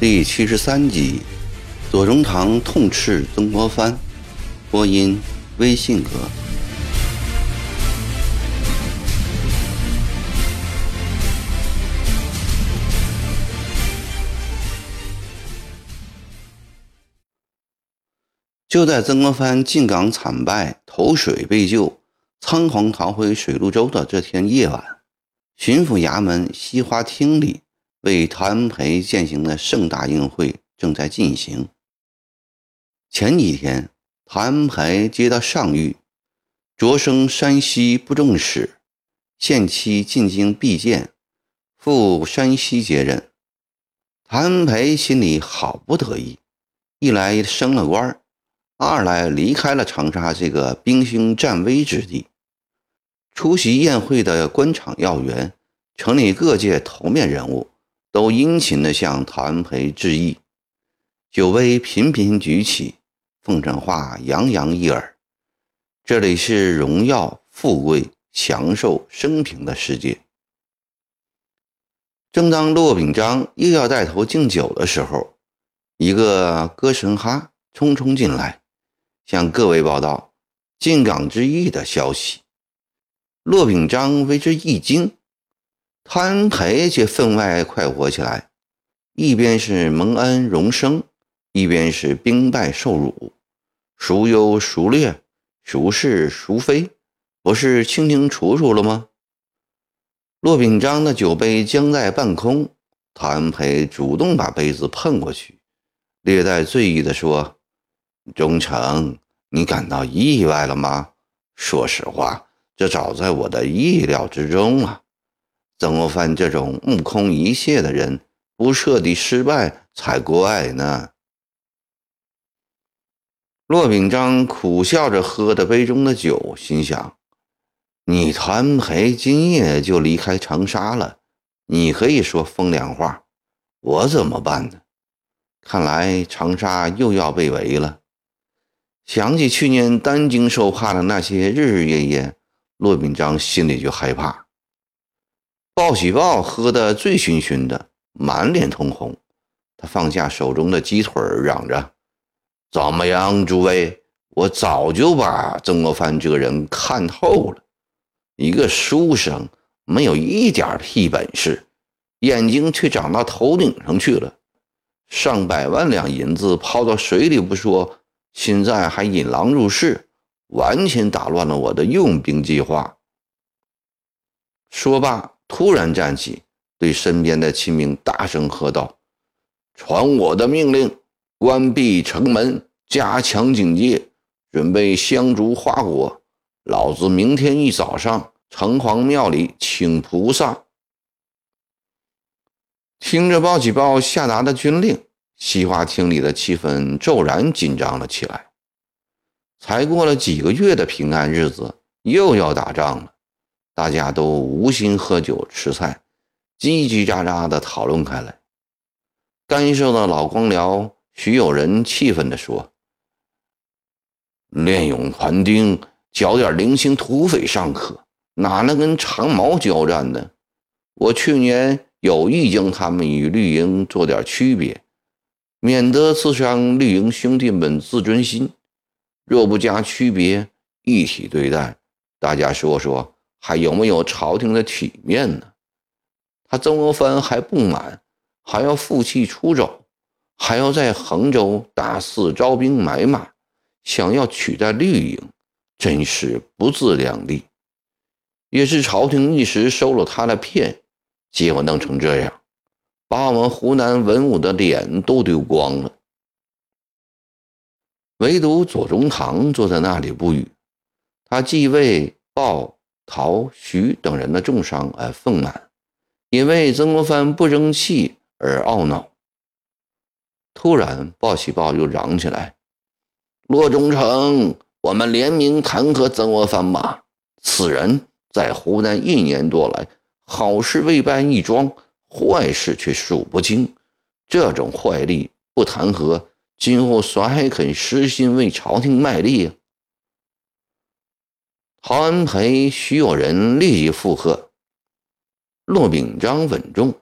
第73集，左宗棠痛斥曾国藩。播音：微信格。就在曾国藩进港惨败、投水被救、仓皇逃回水陆州的这天夜晚，巡抚衙门西花厅里为陶恩培践行的盛大宴会正在进行。前几天，陶恩培接到上谕，擢升山西布政使，限期进京避见，赴山西接任。陶恩培心里好不得意，一来升了官，二来离开了长沙这个兵凶战危之地。出席宴会的官场要员、城里各界头面人物都殷勤地向陶恩培致意，酒杯频频举起，奉承话洋洋溢耳。这里是荣耀、富贵、享受、升平的世界。正当骆秉章又要带头敬酒的时候，一个哥什哈匆匆进来，向各位报道进港之役的消息。骆秉章为之一惊，陶恩培却分外快活起来，一边是蒙恩荣升，一边是兵败受辱，孰优孰劣，孰是孰非，不是清清楚楚了吗？骆秉章的酒杯僵在半空，陶恩培主动把杯子碰过去，略带醉意地说：“忠诚，你感到意外了吗？说实话，这早在我的意料之中啊。曾国藩这种目空一切的人，不彻底失败才怪呢。”骆秉章苦笑着喝着杯中的酒，心想：你陶恩培今夜就离开长沙了，你可以说风凉话，我怎么办呢？看来长沙又要被围了。想起去年担惊受怕的那些日日夜夜，骆秉章心里就害怕。鲍喜豹喝得醉醺醺的，满脸通红，他放下手中的鸡腿，嚷着：“怎么样，诸位？我早就把曾国藩这个人看透了，一个书生，没有一点屁本事，眼睛却长到头顶上去了。上百万两银子抛到水里不说，现在还引狼入室，完全打乱了我的用兵计划。”说罢，突然站起，对身边的亲兵大声喝道：“传我的命令，关闭城门，加强警戒，准备香烛花果，老子明天一早上城隍庙里请菩萨。”听着鲍喜豹下达的军令，西花厅里的气氛骤然紧张了起来。才过了几个月的平安日子，又要打仗了。大家都无心喝酒吃菜，叽叽喳喳地讨论开来。干瘦的老光僚徐友仁气愤地说：“练勇还丁，剿点零星土匪尚可，哪能跟长毛交战呢？我去年有意将他们与绿营做点区别，免得刺伤绿营兄弟们自尊心。若不加区别，一体对待，大家说说还有没有朝廷的体面呢？他曾国藩还不满，还要负气出走，还要在衡州大肆招兵买马，想要取代绿营，真是不自量力。也是朝廷一时收了他的骗，结果弄成这样，把我们湖南文武的脸都丢光了。”唯独左宗棠坐在那里不语，他既为鲍、陶、徐等人的重伤而愤满，也为曾国藩不争气而懊恼。突然，鲍喜豹又嚷起来：“骆忠诚，我们联名弹劾曾国藩吧！此人在湖南1年多来，好事未办一桩，坏事却数不清。这种坏例不弹劾，今后谁还肯失心为朝廷卖力？陶安培、徐友仁立即附和，骆秉章稳重，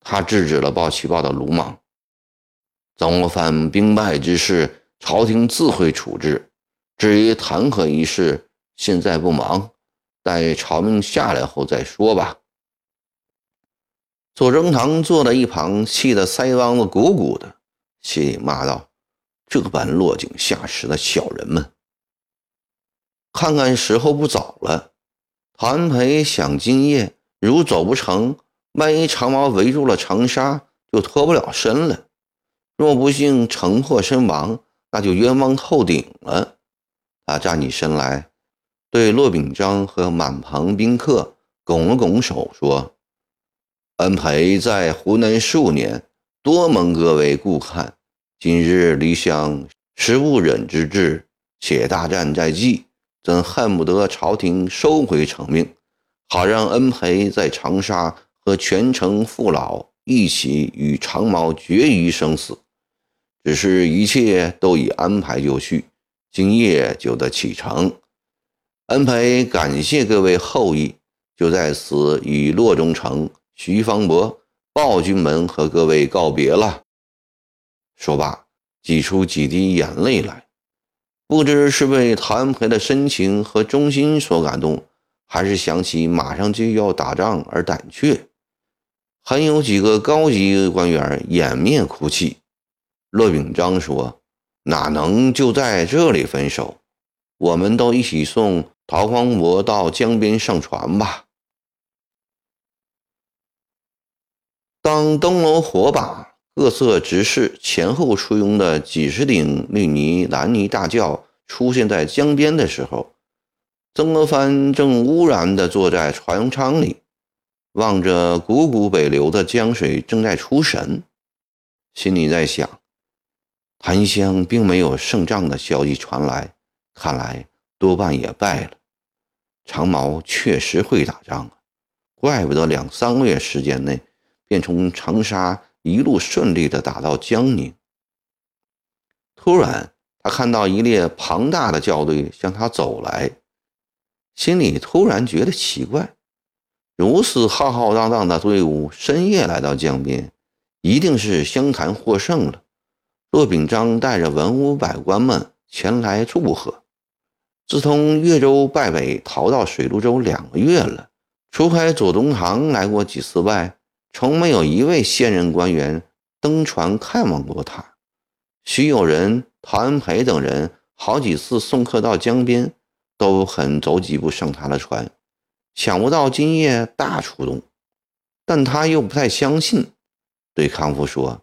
他制止了报喜报的鲁莽。曾国藩兵败之事，朝廷自会处置。至于弹劾一事，现在不忙，待朝命下来后再说吧。左宗棠坐在一旁，气得腮帮子鼓鼓的，心里骂道：“这般落井下石的小人们！”看看时候不早了，陶安培想今夜如走不成，万一长毛围住了长沙，就脱不了身了。若不幸城破身亡，那就冤枉透顶了。他站起身来，对骆秉章和满旁宾客拱了拱手，说：“安培在湖南数年，多蒙各位顾看，今日离乡，实不忍之至，且大战在即。”真恨不得朝廷收回成命，好让恩培在长沙和全城父老一起与长毛决一生死。只是一切都已安排就绪，今夜就得启程。恩培感谢各位厚意，就在此与骆中丞、徐方伯、鲍君门和各位告别了。说罢，挤出几滴眼泪来。不知是被陶安培的深情和忠心所感动，还是想起马上就要打仗而胆怯，还有几个高级官员掩面哭泣。骆秉章说：“哪能就在这里分手？我们都一起送陶匡博到江边上船吧。”当灯笼火把各色执事前后出拥的几十顶绿泥、蓝泥大轿出现在江边的时候，曾国藩正兀然地坐在船舱里，望着汩汩北流的江水，正在出神，心里在想：檀香并没有胜仗的消息传来，看来多半也败了。长毛确实会打仗啊，怪不得2、3个月时间内便从长沙一路顺利地打到江宁。突然，他看到一列庞大的校队向他走来，心里突然觉得奇怪：如此浩浩荡荡的队伍深夜来到江边，一定是湘潭获胜了。骆秉章带着文武百官们前来祝贺。自从越州败北逃到水陆州2个月了，除开左宗棠来过几次外，从没有一位现任官员登船看望过他。徐友仁、陶安培等人好几次送客到江边，都很走几步上他的船，想不到今夜大出动。但他又不太相信，对康福说：“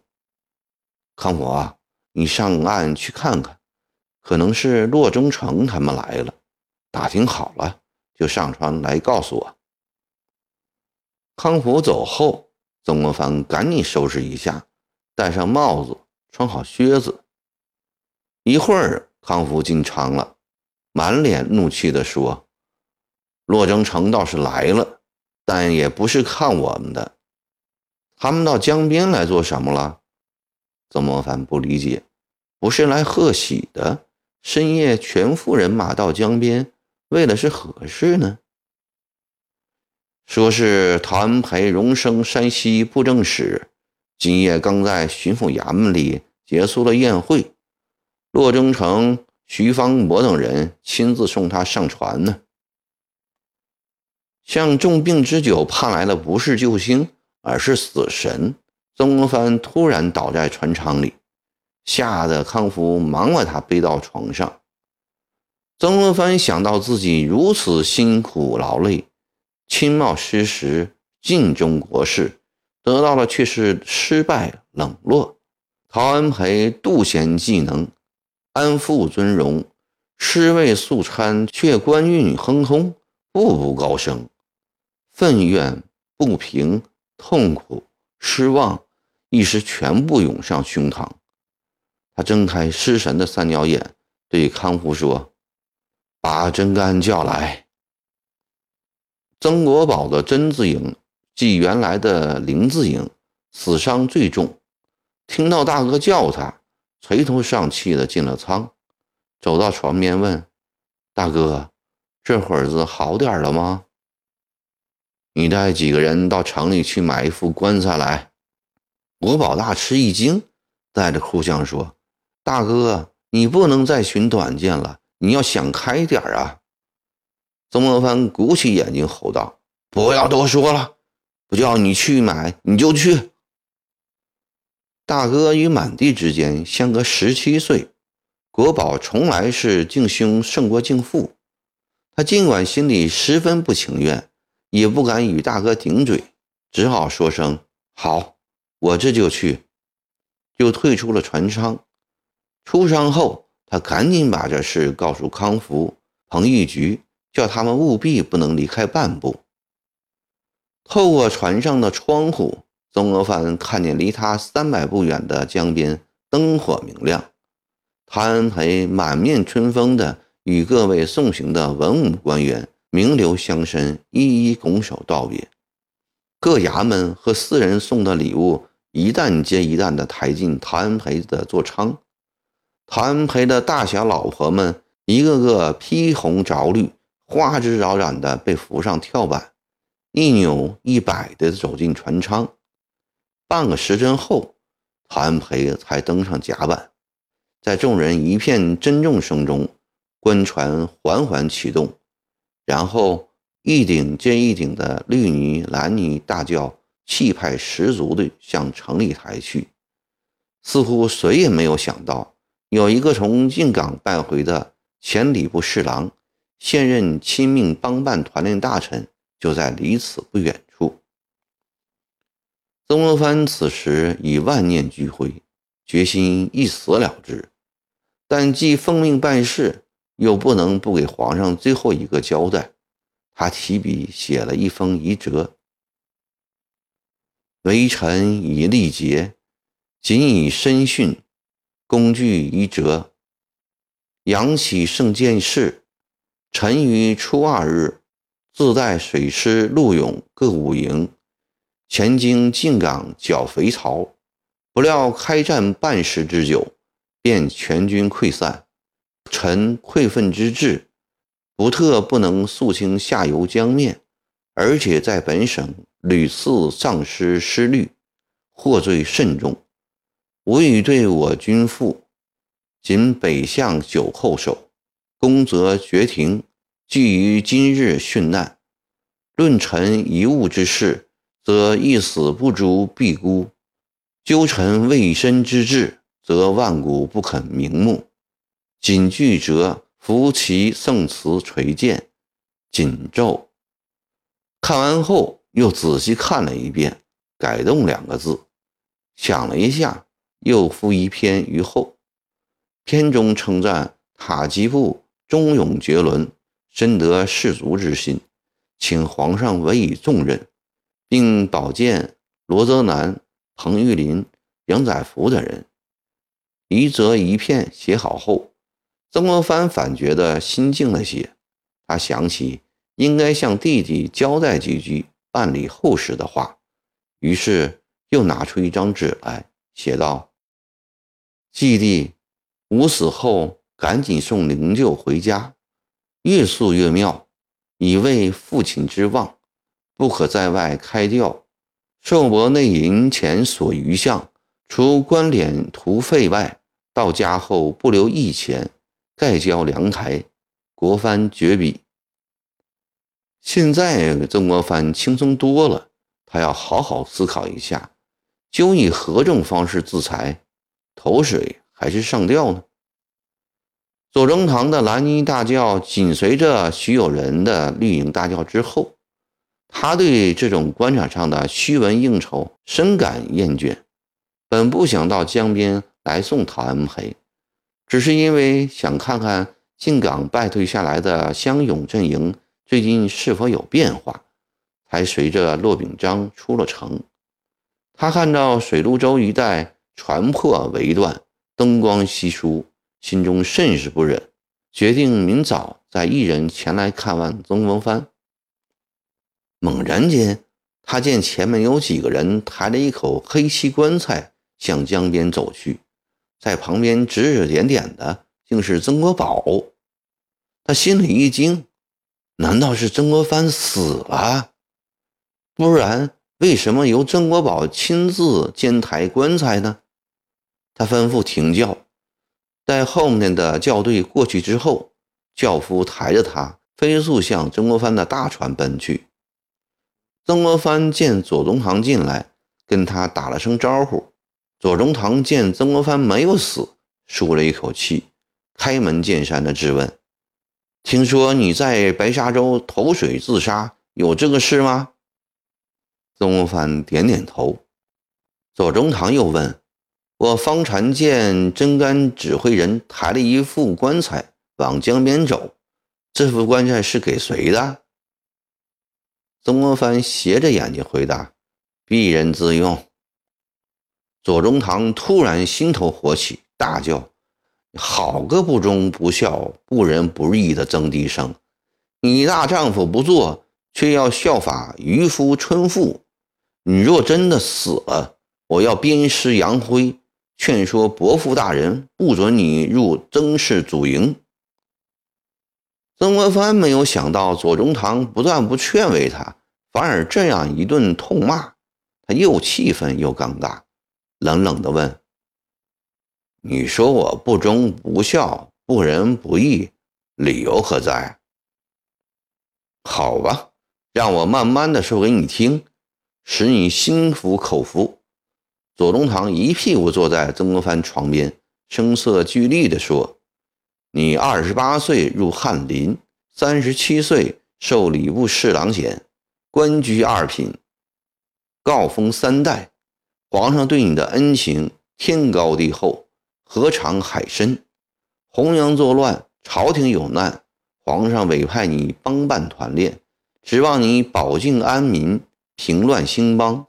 康福啊，你上岸去看看，可能是骆中丞他们来了，打听好了就上船来告诉我。”康福走后，曾国藩赶紧收拾一下，戴上帽子，穿好靴子。一会儿，康福进舱了，满脸怒气地说：“骆中丞倒是来了，但也不是看我们的。他们到江边来做什么了？”曾国藩不理解：“不是来贺喜的？深夜全副人马到江边，为的是何事呢？”说是陶安培荣升山西布政使，今夜刚在巡抚衙门里结束了宴会，骆中丞、徐方伯等人亲自送他上船呢。像重病之久盼来的不是救星，而是死神。曾国藩突然倒在船舱里，吓得康福忙把他背到床上。曾国藩想到自己如此辛苦劳累，亲冒失时，尽忠国事，得到的却是失败冷落。陶安培妒贤技能，安富尊荣，尸位素餐，却官运亨通，步步高升。愤怨、不平、痛苦、失望，一时全部涌上胸膛。他睁开失神的3条眼，对康福说：“把甄干叫来。”曾国宝的甄字营，即原来的林字营，死伤最重。听到大哥叫他，垂头丧气的进了舱，走到床边问：“大哥，这会儿子好点了吗？你带几个人到城里去买一副棺材来。”国宝大吃一惊，带着哭腔说：“大哥，你不能再寻短见了，你要想开点啊！”曾国藩鼓起眼睛吼道：“不要多说了，不叫你去买，你就去。”大哥与满地之间相隔17岁，国宝从来是敬兄胜过敬父。他尽管心里十分不情愿，也不敢与大哥顶嘴，只好说声好，我这就去，就退出了船舱。出舱后，他赶紧把这事告诉康福、彭玉菊，叫他们务必不能离开半步。透过船上的窗户，曾国藩看见离他300步远的江边灯火明亮，他安排满面春风的与各位送行的文武官员名流乡绅一一拱手道别，各衙门和私人送的礼物一担接一担的抬进谭安培的座舱。谭安培的大小老婆们一个个披红着绿，花枝招展的被扶上跳板，一扭一摆的走进船舱。半个时辰后，谭安培才登上甲板，在众人一片珍重声中，官船缓缓启动，然后一顶接一顶的绿泥蓝泥大轿气派十足地向城里抬去。似乎谁也没有想到，有一个从进港败回的前礼部侍郎，现任亲命帮办团练大臣，就在离此不远处。曾国藩此时已万念俱灰，决心一死了之，但既奉命办事，又不能不给皇上最后一个交代。他提笔写了一封遗折：“微臣已力竭，谨以身殉，公具遗折，仰起圣鉴事，臣于初2日自带水师陆勇各5营，前经进港剿匪曹，不料开战半时之久，便全军溃散。臣愧愤之至，不特不能肃清下游江面，而且在本省屡次丧失失律，获罪甚重，无以对我军父，仅北向9叩首，公则绝庭，据于今日殉难。论臣遗物之事，则一死不足必孤；究臣未身之志，则万古不肯瞑目。谨具折，扶其圣祠垂鉴，谨奏。”看完后又仔细看了一遍，改动2个字，想了一下，又附一篇于后。篇中称赞塔吉布忠勇绝伦，深得士卒之心，请皇上委以重任，并保荐罗泽南、彭玉麟、杨载福等人。遗折一片写好后，曾国藩反觉得心静了些，他想起应该向弟弟交代几句办理后事的话，于是又拿出一张纸来，写道：“季弟，吾死后赶紧送灵柩回家，越速越妙，以慰父亲之望，不可在外开吊。寿帛内银钱所余项，除官敛图费外，到家后不留1钱，盖交2台。国藩绝笔。”现在曾国藩轻松多了，他要好好思考一下，究以何种方式自裁，投水还是上吊呢？左宗棠的蓝衣大轿紧随着徐有仁的绿营大轿之后，他对这种官场上的虚文应酬深感厌倦，本不想到江边来送谭安培，只是因为想看看进港败退下来的湘勇阵营最近是否有变化，才随着骆秉章出了城。他看到水陆州一带船破围断，灯光稀疏，心中甚是不忍，决定明早再一人前来看望曾国藩。猛然间，他见前面有几个人抬着一口黑漆棺材向江边走去，在旁边指指点点的竟是曾国宝。他心里一惊，难道是曾国藩死了？不然为什么由曾国宝亲自监抬棺材呢？他吩咐停轿，在后面的校队过去之后，轿夫抬着他飞速向曾国藩的大船奔去。曾国藩见左宗棠进来，跟他打了声招呼。左宗棠见曾国藩没有死，舒了一口气，开门见山的质问：听说你在白沙洲投水自杀，有这个事吗？曾国藩点点头。左宗棠又问：我方才见真干指挥人抬了一副棺材往江边走，这副棺材是给谁的？曾国藩斜着眼睛回答：鄙人自用。左宗棠突然心头火起，大叫：好个不忠不孝不仁不义的曾迪生，你大丈夫不做，却要效法渔夫村妇。你若真的死了，我要鞭尸扬灰，劝说伯父大人不准你入曾氏祖营。曾国藩没有想到左宗棠不但不劝慰他，反而这样一顿痛骂，他又气愤又尴尬，冷冷地问：你说我不忠不孝不仁不义，理由何在？好吧，让我慢慢地说给你听，使你心服口服。左宗棠一屁股坐在曾国藩床边，声色俱厉地说：你28岁入翰林，37岁受礼部侍郎衔，官居2品，诰封3代，皇上对你的恩情天高地厚，何尝海深？弘扬作乱，朝廷有难，皇上委派你帮办团练，指望你保境安民，平乱兴邦。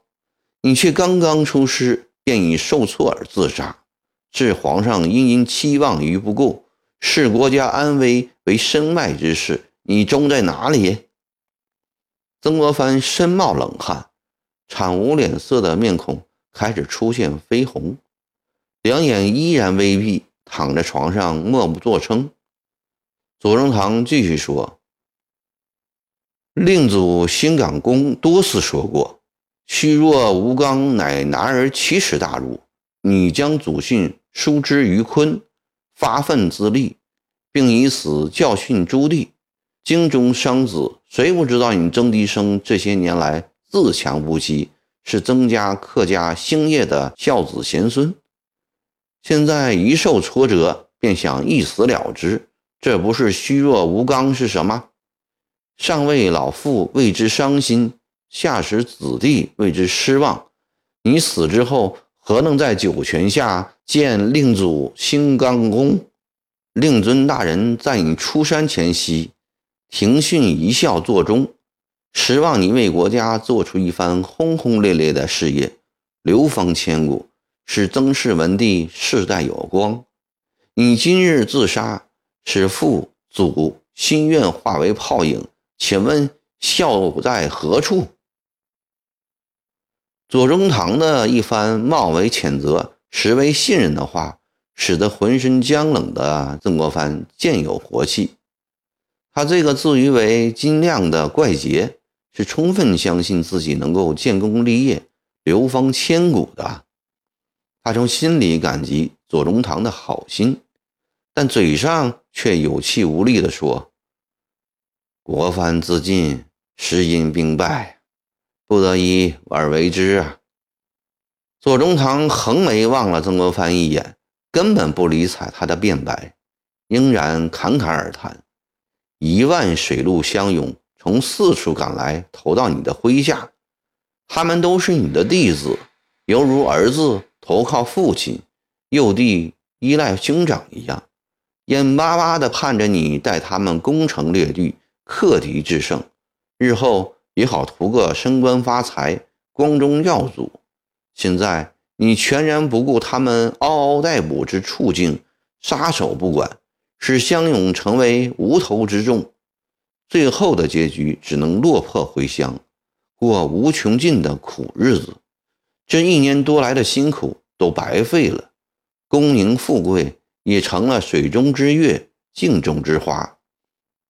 你却刚刚出师，便已受挫而自杀，致皇上因期望于不顾，视国家安危为身外之事，你忠在哪里？曾国藩身冒冷汗，惨无脸色的面孔开始出现绯红，两眼依然微闭，躺在床上默不作声。左宗棠继续说：令祖新港公多次说过，虚弱无刚，乃男儿奇耻大辱。你将祖训疏之于髡，发愤自砺，并以此教训朱棣。京中商子谁不知道你曾迪生这些年来自强不息，是曾家客家兴业的孝子贤孙。现在一受挫折，便想一死了之，这不是虚弱无刚是什么？上为老父为之伤心，下使子弟为之失望，你死之后何能在九泉下见令祖新港公？令尊大人在你出山前夕停训一笑作终，实望你为国家做出一番轰轰烈烈的事业，流芳千古，使曾氏文帝世代有光。你今日自杀，使父祖心愿化为泡影，请问孝在何处？左宗棠的一番冒为谴责实为信任的话，使得浑身僵冷的曾国藩渐有活气。他这个自诩为金亮的怪杰，是充分相信自己能够建功立业，流芳千古的。他从心里感激左宗棠的好心，但嘴上却有气无力地说：国藩自尽，时因兵败，不得已而为之啊！左宗棠横眉望了曾国藩一眼，根本不理睬他的辩白，仍然侃侃而谈。1万水陆相拥，从四处赶来，投到你的麾下，他们都是你的弟子，犹如儿子投靠父亲，幼弟依赖兄长一样，眼巴巴地盼着你带他们攻城略地，克敌制胜，日后也好图个升官发财，光宗耀祖。现在你全然不顾他们嗷嗷待哺之处境，撒手不管，使乡勇成为无头之众，最后的结局只能落魄回乡，过无穷尽的苦日子。这1年多来的辛苦都白费了，功名富贵也成了水中之月，镜中之花。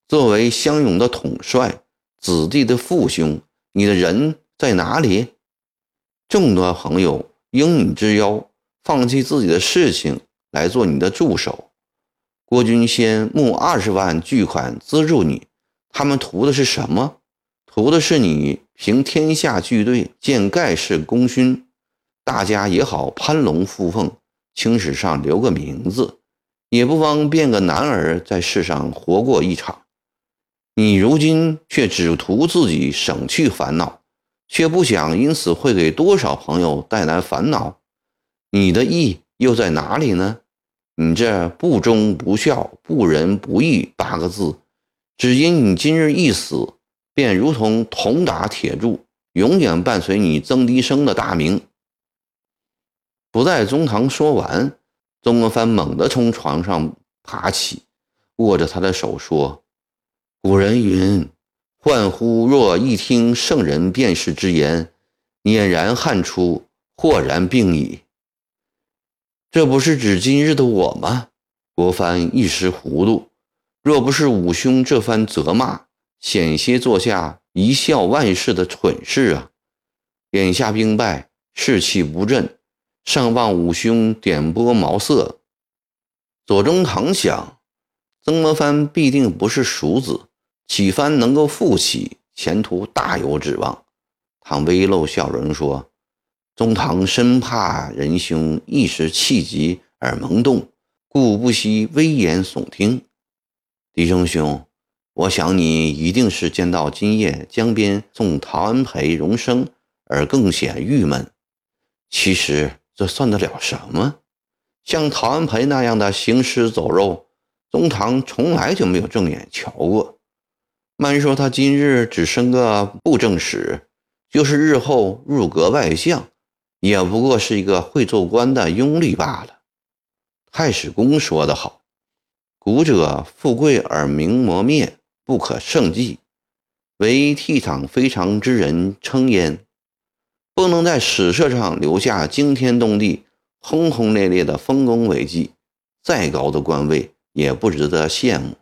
作为湘勇的统帅，子弟的父兄，你的人在哪里？众多朋友应你之邀，放弃自己的事情来做你的助手。郭君先募20万巨款资助你，他们图的是什么？图的是你凭天下巨队建盖世功勋，大家也好攀龙附凤，青史上留个名字，也不妨变个男儿在世上活过一场。你如今却只图自己省去烦恼，却不想因此会给多少朋友带来烦恼，你的义又在哪里呢？你这不忠不孝不仁不义8个字，只因你今日一死，便如同铜打铁铸，永远伴随你曾迪生的大名。不待宗棠说完，曾国藩猛地从床上爬起，握着他的手说：古人云，焕乎若一听圣人便是之言，捻然汗出，豁然病矣。这不是指今日的我吗？国藩一时糊涂，若不是五兄这番责骂，险些做下一笑万世的蠢事啊！眼下兵败，士气不振，上望五兄点拨茅塞。左宗棠想，曾国藩必定不是鼠子，几番能够复起，前途大有指望。他微露笑容说：宗棠深怕仁兄一时气急而萌动，故不惜危言耸听。狄生兄，我想你一定是见到今夜江边送陶恩培荣生而更显郁闷。其实这算得了什么？像陶恩培那样的行尸走肉，宗棠从来就没有正眼瞧过。慢说他今日只升个布政使，就是日后入阁外相，也不过是一个会做官的庸吏罢了。太史公说得好，古者富贵而名磨灭，不可胜计，唯倜傥非常之人称焉。不能在史册上留下惊天动地轰轰烈烈的丰功伟绩，再高的官位也不值得羡慕。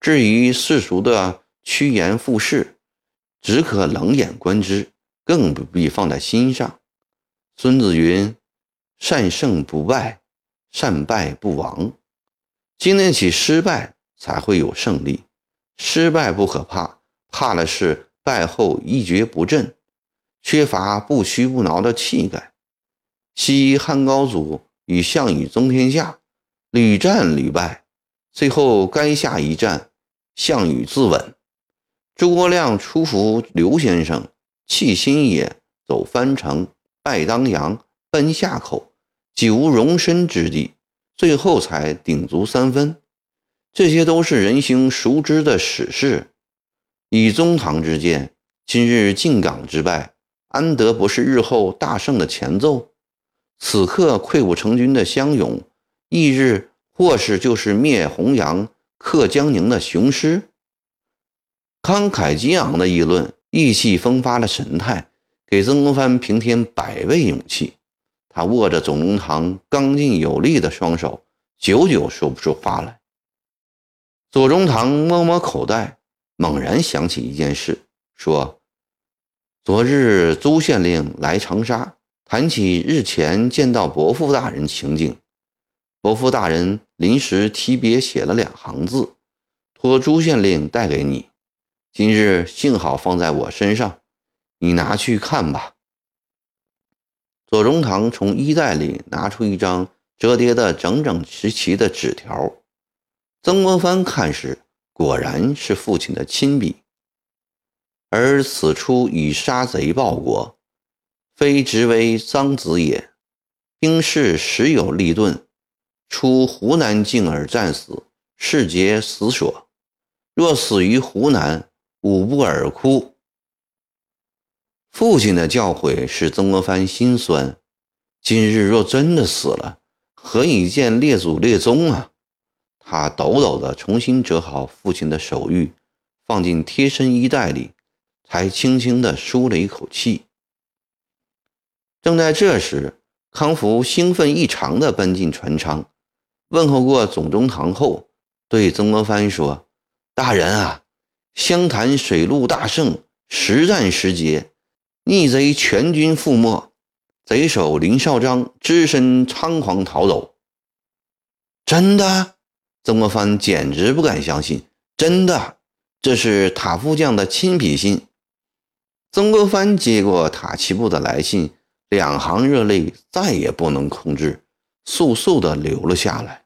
至于世俗的趋炎附势，只可冷眼观之，更不必放在心上。孙子云，善胜不败，善败不亡。经得起失败才会有胜利，失败不可怕，怕的是败后一蹶不振，缺乏不屈不挠的气概。昔汉高祖与项羽争天下，屡战屡败，最后垓下一战，项羽自刎。诸葛亮出伏刘先生，弃新野，走藩城，拜当阳，奔夏口，几无容身之地，最后才鼎足3分。这些都是仁兄熟知的史事。以宗棠之见，今日靖港之败，安得不是日后大胜的前奏？此刻溃不成军的湘勇，翌日或是就是灭洪洋、克江宁的雄师。慷慨激昂的议论，意气风发的神态，给曾国藩平添100倍勇气。他握着左宗棠刚劲有力的双手，久久说不出话来。左宗棠摸摸口袋，猛然想起一件事，说：昨日朱县令来长沙，谈起日前见到伯父大人情景。伯父大人临时提别写了2行字，托朱县令带给你，今日幸好放在我身上，你拿去看吧。左宗棠从衣袋里拿出一张折叠的整整齐齐的纸条，曾国藩看时，果然是父亲的亲笔。而此出以杀贼报国，非直为臧子也，兵士时有利钝，出湖南境而战死，是皆死所。若死于湖南，吾不尔哭。父亲的教诲使曾国藩心酸，今日若真的死了，何以见列祖列宗啊？他抖抖地重新折好父亲的手谕，放进贴身衣袋里，才轻轻地舒了一口气。正在这时，康福兴奋异常地奔进船舱，问候过左宗棠后，对曾国藩说：大人啊，湘潭水陆大胜，实战时节，逆贼全军覆没，贼首林绍章只身猖狂逃走。真的？曾国藩简直不敢相信，真的，这是塔副将的亲笔信。曾国藩接过塔奇布的来信，两行热泪再也不能控制，簌簌地流了下来。